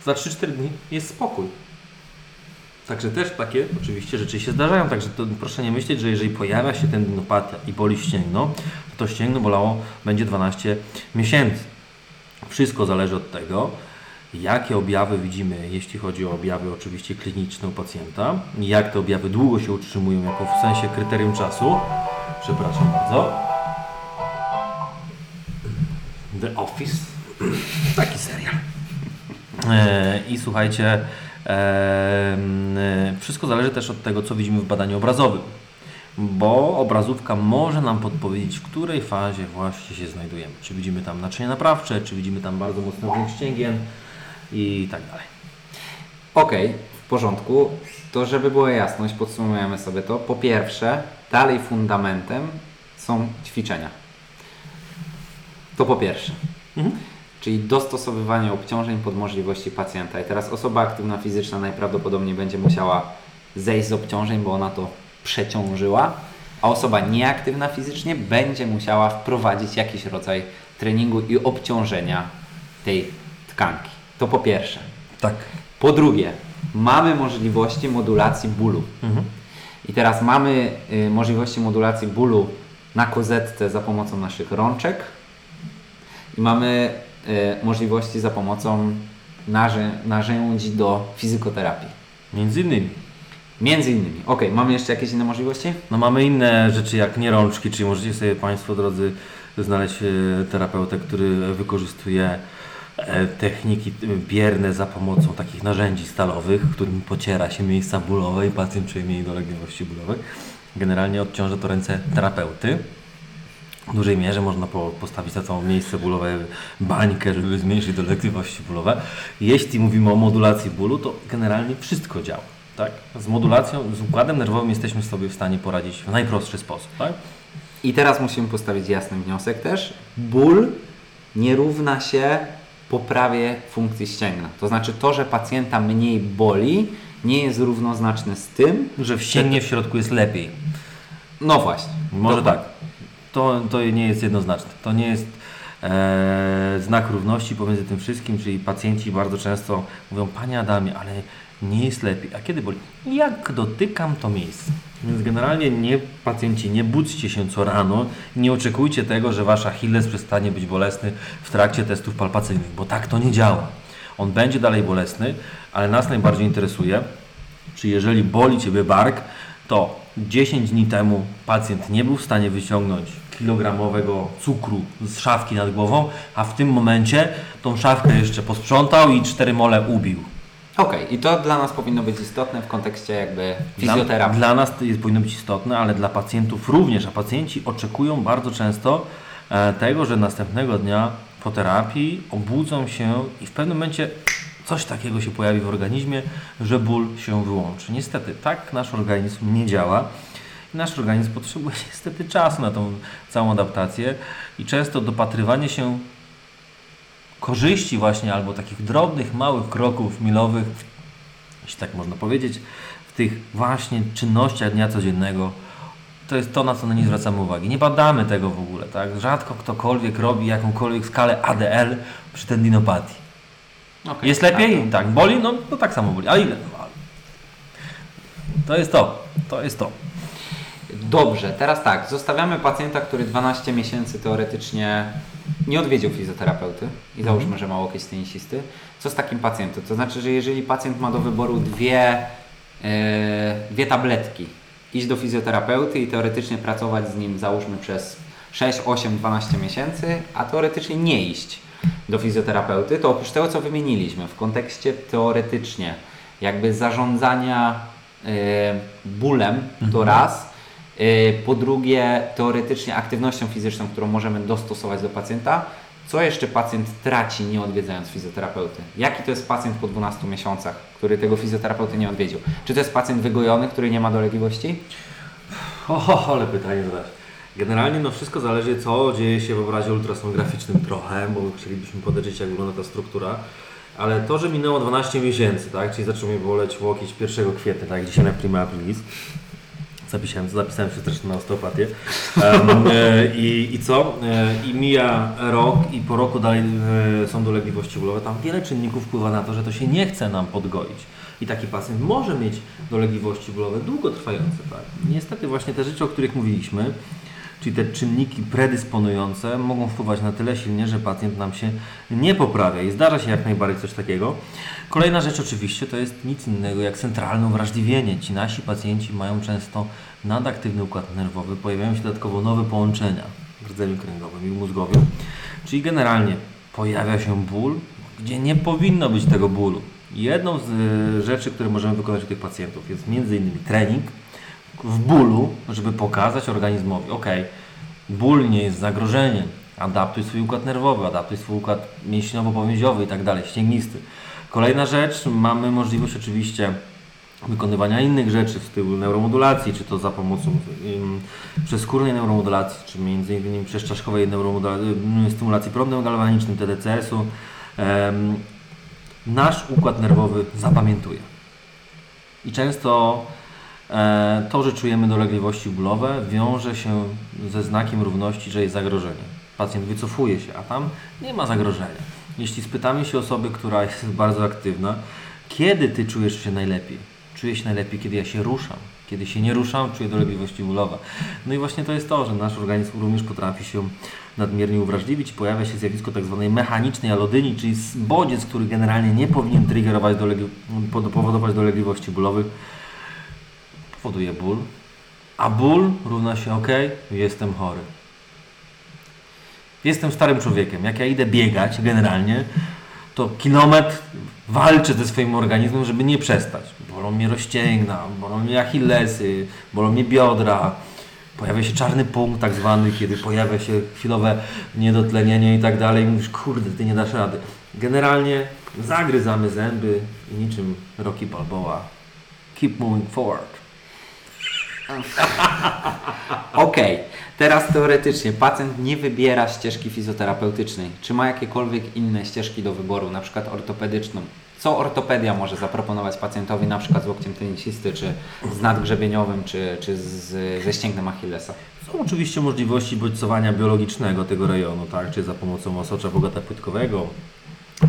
za 3-4 dni jest spokój. Także też takie oczywiście rzeczy się zdarzają, także to, proszę nie myśleć, że jeżeli pojawia się tendinopatia i boli ścięgno, to ścięgno bolało będzie 12 miesięcy. Wszystko zależy od tego, jakie objawy widzimy, jeśli chodzi o objawy oczywiście kliniczne u pacjenta, jak te objawy długo się utrzymują, jako w sensie kryterium czasu. Przepraszam bardzo. The Office. Taki serial. I słuchajcie, wszystko zależy też od tego, co widzimy w badaniu obrazowym, bo obrazówka może nam podpowiedzieć, w której fazie właśnie się znajdujemy. Czy widzimy tam naczynie naprawcze, czy widzimy tam bardzo mocny wręcz ścięgien i tak dalej. Okej, w porządku. To żeby była jasność, podsumujemy sobie to. Po pierwsze, dalej fundamentem są ćwiczenia. To po pierwsze. Czyli dostosowywanie obciążeń pod możliwości pacjenta. I teraz osoba aktywna fizyczna najprawdopodobniej będzie musiała zejść z obciążeń, bo ona to przeciążyła, a osoba nieaktywna fizycznie będzie musiała wprowadzić jakiś rodzaj treningu i obciążenia tej tkanki. To po pierwsze. Tak. Po drugie, mamy możliwości modulacji bólu. I teraz mamy możliwości modulacji bólu na kozetce za pomocą naszych rączek i mamy możliwości za pomocą narzędzi do fizykoterapii. Między innymi. Okej, mamy jeszcze jakieś inne możliwości? No mamy inne rzeczy jak nierączki, czyli możecie sobie Państwo, drodzy, znaleźć terapeutę, który wykorzystuje techniki bierne za pomocą takich narzędzi stalowych, którym pociera się miejsca bólowe i pacjent czuje mniej dolegliwości bólowych. Generalnie odciąża to ręce terapeuty. W dużej mierze można postawić na całą miejsce bólowe bańkę, żeby zmniejszyć dolegliwości bólowe. Jeśli mówimy o modulacji bólu, to generalnie wszystko działa. Tak? Z modulacją, z układem nerwowym jesteśmy sobie w stanie poradzić w najprostszy sposób. Tak? I teraz musimy postawić jasny wniosek też. Ból nie równa się poprawie funkcji ścięgna. To znaczy to, że pacjenta mniej boli, nie jest równoznaczne z tym, że w ścięgnie w środku jest lepiej. No właśnie. Może dokładnie. Tak. To nie jest jednoznaczne. To nie jest znak równości pomiędzy tym wszystkim, czyli pacjenci bardzo często mówią: Panie Adamie, ale nie jest lepiej. A kiedy boli? Jak dotykam to miejsce. Więc generalnie pacjenci, nie budźcie się co rano, nie oczekujcie tego, że wasz Achilles przestanie być bolesny w trakcie testów palpacyjnych, bo tak to nie działa. On będzie dalej bolesny, ale nas najbardziej interesuje, czy jeżeli boli Ciebie bark, to 10 dni temu pacjent nie był w stanie wyciągnąć kilogramowego cukru z szafki nad głową, a w tym momencie tą szafkę jeszcze posprzątał i 4 mole ubił. Okej, i to dla nas powinno być istotne w kontekście jakby fizjoterapii. Dla nas to powinno być istotne, ale dla pacjentów również, a pacjenci oczekują bardzo często tego, że następnego dnia po terapii obudzą się i w pewnym momencie coś takiego się pojawi w organizmie, że ból się wyłączy. Niestety tak nasz organizm nie działa. Nasz organizm potrzebuje niestety czasu na tą całą adaptację i często dopatrywanie się korzyści właśnie albo takich drobnych, małych kroków milowych, jeśli tak można powiedzieć, w tych właśnie czynnościach dnia codziennego, to jest to, na co nie zwracamy uwagi. Nie badamy tego w ogóle, tak? Rzadko ktokolwiek robi jakąkolwiek skalę ADL przy tendinopatii. Okay, jest lepiej? Tak, boli? No tak samo boli. Ale ile? To jest to. Dobrze, teraz tak. Zostawiamy pacjenta, który 12 miesięcy teoretycznie nie odwiedził fizjoterapeuty i załóżmy, że ma łokieć tenisisty. Co z takim pacjentem? To znaczy, że jeżeli pacjent ma do wyboru dwie tabletki, iść do fizjoterapeuty i teoretycznie pracować z nim załóżmy przez 6, 8, 12 miesięcy, a teoretycznie nie iść do fizjoterapeuty, to oprócz tego, co wymieniliśmy w kontekście teoretycznie jakby zarządzania bólem, to raz, po drugie teoretycznie aktywnością fizyczną, którą możemy dostosować do pacjenta, co jeszcze pacjent traci nie odwiedzając fizjoterapeuty? Jaki to jest pacjent po 12 miesiącach, który tego fizjoterapeuty nie odwiedził? Czy to jest pacjent wygojony, który nie ma dolegliwości? Ale pytanie zadać. Generalnie wszystko zależy, co dzieje się w obrazie ultrasonograficznym trochę, bo chcielibyśmy podejrzeć, jak wygląda ta struktura, ale to, że minęło 12 miesięcy, tak, czyli zaczął mi boleć łokieć 1 kwietnia, tak, dzisiaj na prima aprilis, Zapisałem się zresztą na osteopatię. I co? I mija rok i po roku dalej są dolegliwości bólowe. Tam wiele czynników wpływa na to, że to się nie chce nam podgoić. I taki pacjent może mieć dolegliwości bólowe długotrwające. Tak? Niestety właśnie te rzeczy, o których mówiliśmy, czyli te czynniki predysponujące mogą wpływać na tyle silnie, że pacjent nam się nie poprawia i zdarza się jak najbardziej coś takiego. Kolejna rzecz oczywiście to jest nic innego jak centralne uwrażliwienie. Ci nasi pacjenci mają często nadaktywny układ nerwowy, pojawiają się dodatkowo nowe połączenia w rdzeniu kręgowym i mózgowym, czyli generalnie pojawia się ból, gdzie nie powinno być tego bólu. Jedną z rzeczy, które możemy wykonać u tych pacjentów jest m.in. trening w bólu, żeby pokazać organizmowi, ból nie jest zagrożeniem, adaptuj swój układ nerwowy, adaptuj swój układ mięśniowo-powięziowy i tak dalej, ścięgnisty. Kolejna rzecz, mamy możliwość oczywiście wykonywania innych rzeczy w stylu neuromodulacji, czy to za pomocą przeskórnej neuromodulacji, czy m.in. przezczaszkowej stymulacji prądem galwanicznym, TDCS-u. Nasz układ nerwowy zapamiętuje. I często to, że czujemy dolegliwości bólowe, wiąże się ze znakiem równości, że jest zagrożenie. Pacjent wycofuje się, a tam nie ma zagrożenia. Jeśli spytamy się osoby, która jest bardzo aktywna, kiedy Ty czujesz się najlepiej? Czuję się najlepiej, kiedy ja się ruszam. Kiedy się nie ruszam, czuję dolegliwości bólowe. No i właśnie to jest to, że nasz organizm również potrafi się nadmiernie uwrażliwić. Pojawia się zjawisko tzw. mechanicznej alodynii, czyli bodziec, który generalnie nie powinien powodować dolegliwości bólowych. Powoduje ból, a ból równa się jestem chory. Jestem starym człowiekiem. Jak ja idę biegać generalnie, to kilometr walczę ze swoim organizmem, żeby nie przestać. Bolą mnie rozcięgna, bolą mnie achillesy, bolą mnie biodra. Pojawia się czarny punkt tak zwany, kiedy pojawia się chwilowe niedotlenienie i tak dalej. Mówisz, kurde, ty nie dasz rady. Generalnie zagryzamy zęby i niczym Rocky Balboa. Keep moving forward. Teraz teoretycznie pacjent nie wybiera ścieżki fizjoterapeutycznej. Czy ma jakiekolwiek inne ścieżki do wyboru, na przykład ortopedyczną? Co ortopedia może zaproponować pacjentowi, na przykład z łokciem tenisisty, czy z nadgrzebieniowym, czy ze ścięgnem Achillesa? Są oczywiście możliwości bodźcowania biologicznego tego rejonu, tak? Czy za pomocą osocza bogatopłytkowego.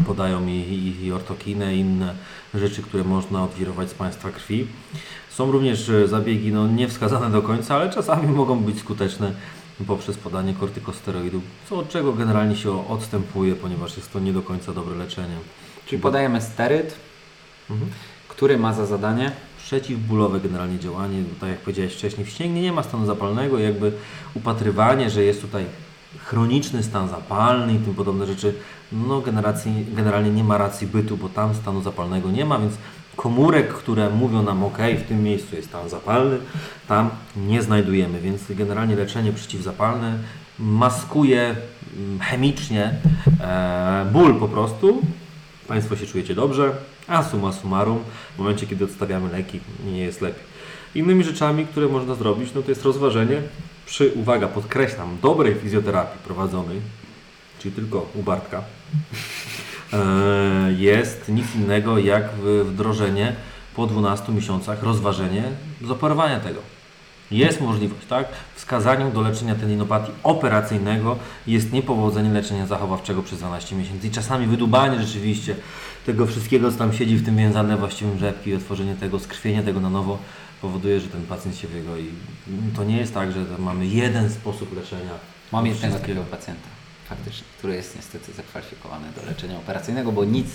Podają i ortokinę, i inne rzeczy, które można odwirować z państwa krwi. Są również zabiegi niewskazane do końca, ale czasami mogą być skuteczne poprzez podanie kortykosteroidów, co od czego generalnie się odstępuje, ponieważ jest to nie do końca dobre leczenie. Czyli podajemy steryt, który ma za zadanie przeciwbólowe generalnie działanie. Tak jak powiedziałeś wcześniej, w ścięgnie nie ma stanu zapalnego, jakby upatrywanie, że jest tutaj chroniczny stan zapalny i tym podobne rzeczy, generalnie nie ma racji bytu, bo tam stanu zapalnego nie ma, więc komórek, które mówią nam w tym miejscu jest stan zapalny, tam nie znajdujemy, więc generalnie leczenie przeciwzapalne maskuje chemicznie ból po prostu. Państwo się czujecie dobrze, a summa summarum w momencie, kiedy odstawiamy leki, nie jest lepiej. Innymi rzeczami, które można zrobić, to jest rozważenie przy, uwaga, podkreślam, dobrej fizjoterapii prowadzonej, czyli tylko u Bartka, jest nic innego jak wdrożenie po 12 miesiącach, rozważenie zoperowania tego. Jest możliwość, tak? Wskazaniem do leczenia tendinopatii operacyjnego jest niepowodzenie leczenia zachowawczego przez 12 miesięcy i czasami wydubanie rzeczywiście tego wszystkiego, co tam siedzi w tym więzadle właściwym rzepki i otworzenie tego, skrwienie tego na nowo powoduje, że ten pacjent się wygoi. To nie jest tak, że mamy jeden sposób leczenia. Mam jeszcze takiego pacjenta, faktycznie, który jest niestety zakwalifikowany do leczenia operacyjnego, bo nic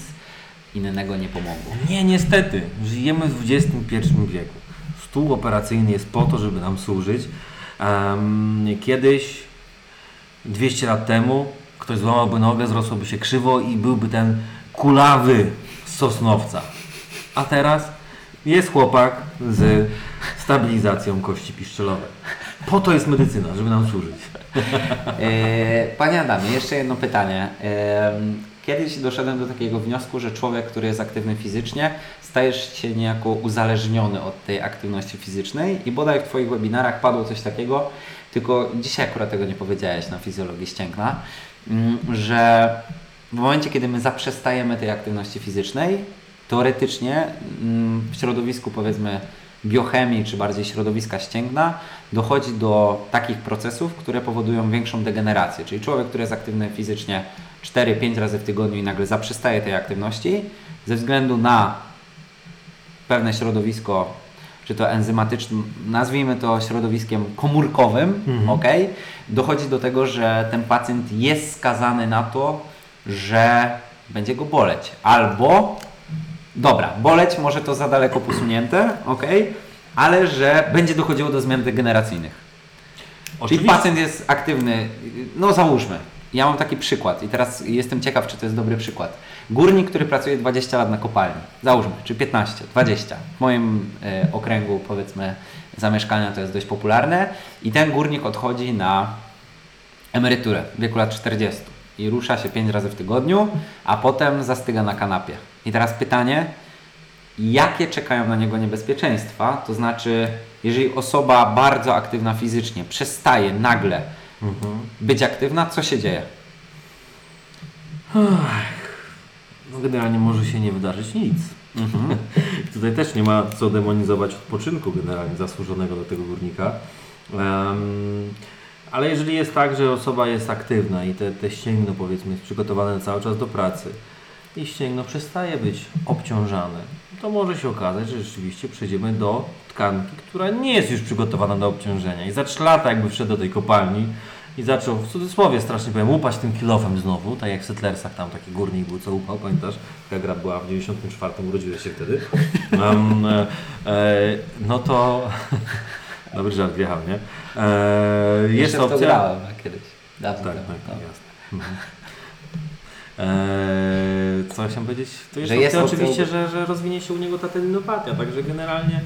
innego nie pomogło. Nie, niestety. Żyjemy w XXI wieku. Stół operacyjny jest po to, żeby nam służyć. Kiedyś, 200 lat temu, ktoś złamałby nogę, zrosłoby się krzywo i byłby ten kulawy z Sosnowca. A teraz jest chłopak z stabilizacją kości piszczelowej. Po to jest medycyna, żeby nam służyć. Panie Adamie, jeszcze jedno pytanie. Kiedyś doszedłem do takiego wniosku, że człowiek, który jest aktywny fizycznie, stajesz się niejako uzależniony od tej aktywności fizycznej i bodaj w Twoich webinarach padło coś takiego, tylko dzisiaj akurat tego nie powiedziałeś na fizjologii ścięgna, że w momencie, kiedy my zaprzestajemy tej aktywności fizycznej, teoretycznie w środowisku, powiedzmy, biochemii, czy bardziej środowiska ścięgna, dochodzi do takich procesów, które powodują większą degenerację. Czyli człowiek, który jest aktywny fizycznie 4-5 razy w tygodniu i nagle zaprzestaje tej aktywności, ze względu na pewne środowisko, czy to enzymatyczne, nazwijmy to środowiskiem komórkowym, okay, dochodzi do tego, że ten pacjent jest skazany na to, że będzie go boleć. Albo, dobra, boleć może to za daleko posunięte, okay, ale że będzie dochodziło do zmian degeneracyjnych. Oczywiście. Czyli pacjent jest aktywny, no załóżmy, ja mam taki przykład i teraz jestem ciekaw, czy to jest dobry przykład. Górnik, który pracuje 20 lat na kopalni, załóżmy, czy 15, 20. W moim okręgu, powiedzmy, zamieszkania to jest dość popularne i ten górnik odchodzi na emeryturę w wieku lat 40 i rusza się 5 razy w tygodniu, a potem zastyga na kanapie. I teraz pytanie, jakie czekają na niego niebezpieczeństwa? To znaczy, jeżeli osoba bardzo aktywna fizycznie przestaje nagle być aktywna, co się dzieje? No generalnie może się nie wydarzyć nic. Tutaj też nie ma co demonizować odpoczynku generalnie zasłużonego do tego górnika. Ale jeżeli jest tak, że osoba jest aktywna i te ścięgno, powiedzmy, jest przygotowane cały czas do pracy i ścięgno przestaje być obciążane, to może się okazać, że rzeczywiście przejdziemy do tkanki, która nie jest już przygotowana do obciążenia. I za 3 lata jakby wszedł do tej kopalni i zaczął, w cudzysłowie strasznie powiem, łupać tym kilofem znowu, tak jak w Settlersach, tam taki górnik był, co łupał, pamiętasz? Taka gra była w 94, urodziłeś się wtedy. No to... Dobry żart, wjechał, nie? Jest opcja... Jeszcze grałem kiedyś. Dawno tak, tak, jasne. Co chciałem powiedzieć? To jest, że opcja, jest oczywiście, opcja... że rozwinie się u niego ta tendinopatia, także generalnie...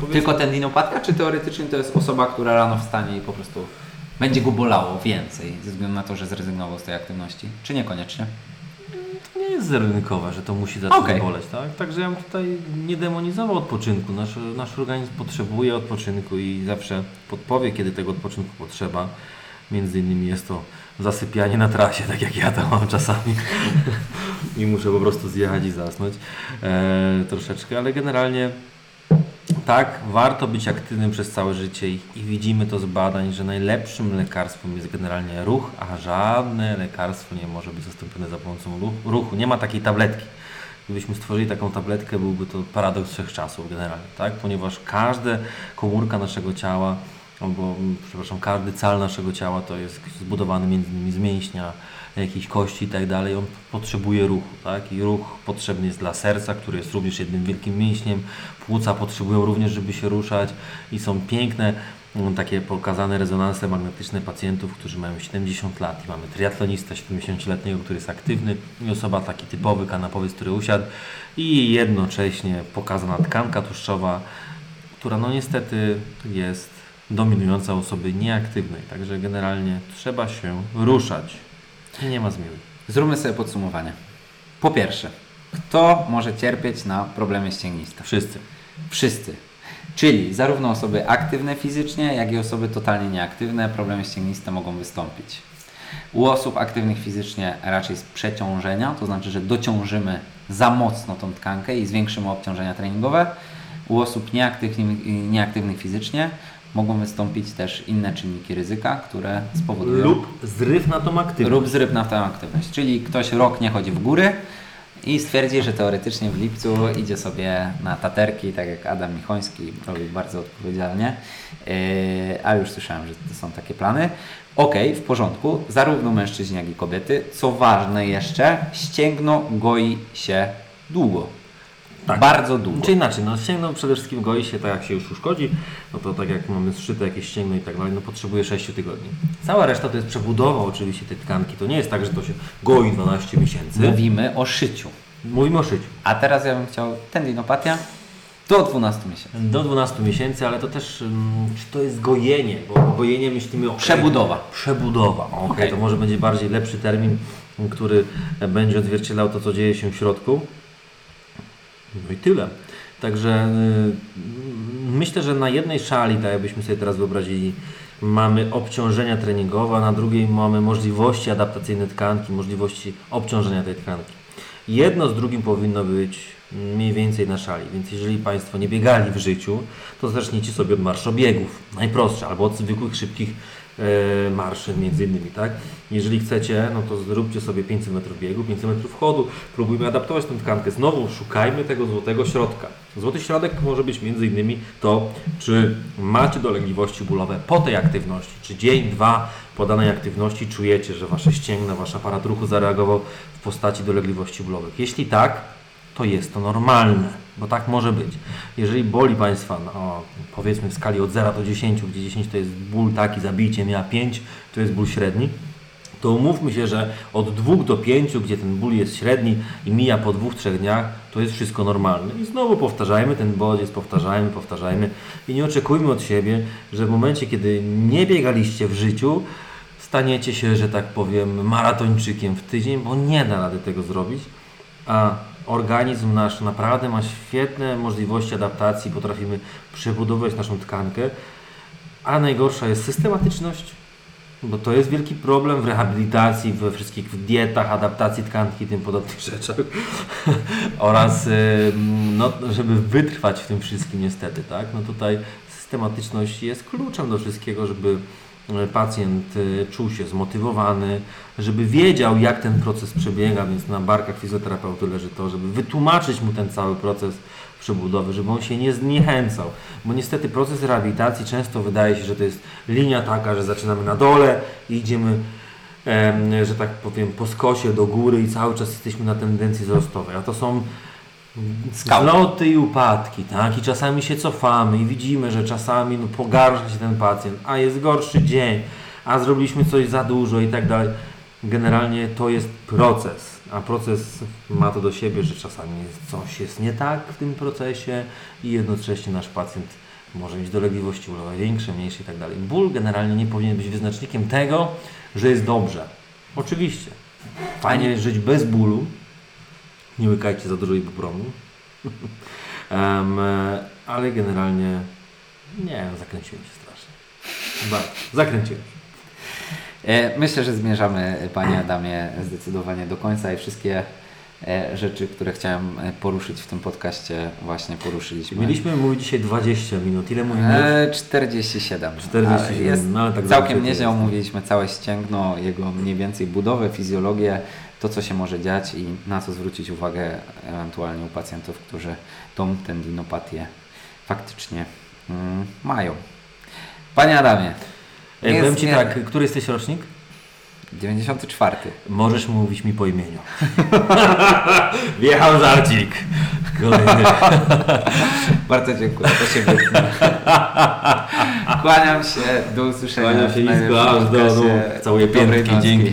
Powiedzmy... Tylko tendinopatia, czy teoretycznie to jest osoba, która rano wstanie i po prostu... Będzie go bolało więcej ze względu na to, że zrezygnował z tej aktywności? Czy niekoniecznie? To nie jest rynkowe, że to musi zacząć boleć, tak? Także ja bym tutaj nie demonizował odpoczynku. Nasz organizm potrzebuje odpoczynku i zawsze podpowie, kiedy tego odpoczynku potrzeba. Między innymi jest to zasypianie na trasie, tak jak ja tam mam czasami. I muszę po prostu zjechać i zasnąć troszeczkę, ale generalnie... Tak, warto być aktywnym przez całe życie i widzimy to z badań, że najlepszym lekarstwem jest generalnie ruch, a żadne lekarstwo nie może być zastąpione za pomocą ruchu. Nie ma takiej tabletki. Gdybyśmy stworzyli taką tabletkę, byłby to paradoks wszechczasów generalnie, tak? Ponieważ każda komórka naszego ciała, albo przepraszam, każdy cal naszego ciała to jest zbudowany między innymi z mięśnia, jakiejś kości i tak dalej, on potrzebuje ruchu, tak? I ruch potrzebny jest dla serca, który jest również jednym wielkim mięśniem, płuca potrzebują również, żeby się ruszać i są piękne takie pokazane rezonanse magnetyczne pacjentów, którzy mają 70 lat i mamy triatlonista 70-letniego, który jest aktywny i osoba taki typowy kanapowiec, który usiadł i jednocześnie pokazana tkanka tłuszczowa, która no niestety jest dominująca osoby nieaktywnej, także generalnie trzeba się ruszać. Nie ma zmiłuj. Zróbmy sobie podsumowanie. Po pierwsze, kto może cierpieć na problemie ścięgnista? Wszyscy. Wszyscy. Czyli zarówno osoby aktywne fizycznie, jak i osoby totalnie nieaktywne problemy ścięgniste mogą wystąpić. U osób aktywnych fizycznie raczej z przeciążenia, to znaczy, że dociążymy za mocno tą tkankę i zwiększymy obciążenia treningowe. U osób nieaktywnych fizycznie mogą wystąpić też inne czynniki ryzyka, które spowodują... Lub zryw na tą aktywność. Czyli ktoś rok nie chodzi w góry i stwierdzi, że teoretycznie w lipcu idzie sobie na taterki, tak jak Adam Michoński robi bardzo odpowiedzialnie, a już słyszałem, że to są takie plany. W porządku, zarówno mężczyźni, jak i kobiety. Co ważne jeszcze, ścięgno goi się długo. Tak. Bardzo długo. Czy inaczej, no ścięgno przede wszystkim goi się, tak jak się już uszkodzi, no to tak jak mamy zszyte jakieś ścięgno i tak dalej, no potrzebuje 6 tygodni. Cała reszta to jest przebudowa oczywiście tej tkanki, to nie jest tak, że to się goi 12 miesięcy. Mówimy o szyciu. A teraz ja bym chciał tendinopatia do 12 miesięcy. Do 12 miesięcy, ale to też, czy to jest gojenie, bo gojenie myślimy o... Przebudowa. To może będzie bardziej lepszy termin, który będzie odzwierciedlał to, co dzieje się w środku. No i tyle. Także myślę, że na jednej szali, tak jakbyśmy sobie teraz wyobrazili, mamy obciążenia treningowe, a na drugiej mamy możliwości adaptacyjne tkanki, możliwości obciążenia tej tkanki. Jedno z drugim powinno być mniej więcej na szali. Więc jeżeli Państwo nie biegali w życiu, to zacznijcie sobie od marszobiegów, najprostszych, albo od zwykłych, szybkich marszyn między innymi, tak? Jeżeli chcecie, no to zróbcie sobie 500 metrów biegu, 500 metrów chodu, próbujmy adaptować tę tkankę. Znowu szukajmy tego złotego środka. Złoty środek może być między innymi to, czy macie dolegliwości bólowe po tej aktywności, czy dzień, dwa po danej aktywności czujecie, że Wasze ścięgna, Wasz aparat ruchu zareagował w postaci dolegliwości bólowych. Jeśli tak, to jest to normalne, bo tak może być. Jeżeli boli Państwa, no, powiedzmy w skali od 0 do 10, gdzie 10 to jest ból taki, zabijcie mnie, a 5 to jest ból średni, to umówmy się, że od 2 do 5, gdzie ten ból jest średni i mija po 2-3 dniach, to jest wszystko normalne. I znowu powtarzajmy ten bodziec, powtarzajmy i nie oczekujmy od siebie, że w momencie, kiedy nie biegaliście w życiu, staniecie się, że tak powiem, maratończykiem w tydzień, bo nie da rady tego zrobić, a organizm nasz naprawdę ma świetne możliwości adaptacji, potrafimy przebudować naszą tkankę, a najgorsza jest systematyczność, bo to jest wielki problem w rehabilitacji, we wszystkich dietach, adaptacji tkanki i tym podobnych rzeczach oraz no, żeby wytrwać w tym wszystkim niestety, tak? No tutaj systematyczność jest kluczem do wszystkiego, żeby pacjent czuł się zmotywowany, żeby wiedział, jak ten proces przebiega, więc na barkach fizjoterapeuty leży to, żeby wytłumaczyć mu ten cały proces przebudowy, żeby on się nie zniechęcał, bo niestety proces rehabilitacji często wydaje się, że to jest linia taka, że zaczynamy na dole i idziemy, że tak powiem, po skosie do góry i cały czas jesteśmy na tendencji wzrostowej, a to są zloty i upadki, tak? I czasami się cofamy i widzimy, że czasami no, pogarsza się ten pacjent, a jest gorszy dzień, a zrobiliśmy coś za dużo i tak dalej. Generalnie to jest proces, a proces ma to do siebie, że czasami coś jest nie tak w tym procesie i jednocześnie nasz pacjent może mieć dolegliwości bólowe większe, mniejsze i tak dalej. Ból generalnie nie powinien być wyznacznikiem tego, że jest dobrze. Oczywiście. Fajnie żyć bez bólu, nie łykajcie za dużo ibupromu, ale generalnie nie, zakręciłem się strasznie. Bardzo, zakręciłem się. Myślę, że zmierzamy, Panie Adamie, zdecydowanie do końca i wszystkie rzeczy, które chciałem poruszyć w tym podcaście, właśnie poruszyliśmy. Mieliśmy mówić dzisiaj 20 minut. Ile mówimy? 47. 47. Jest no, tak całkiem nieźle omówiliśmy całe ścięgno, jego mniej więcej budowę, fizjologię, to co się może dziać i na co zwrócić uwagę ewentualnie u pacjentów, którzy tą tendinopatię faktycznie mają. Panie Adamie. Powiem Ci tak, który jesteś rocznik? 94. Możesz mówić mi po imieniu. Wjechał żarcik. Kolejny. Bardzo dziękuję. To się wytnie. Kłaniam się. Do usłyszenia. Kłaniam się i do całuję piętki. Dzięki.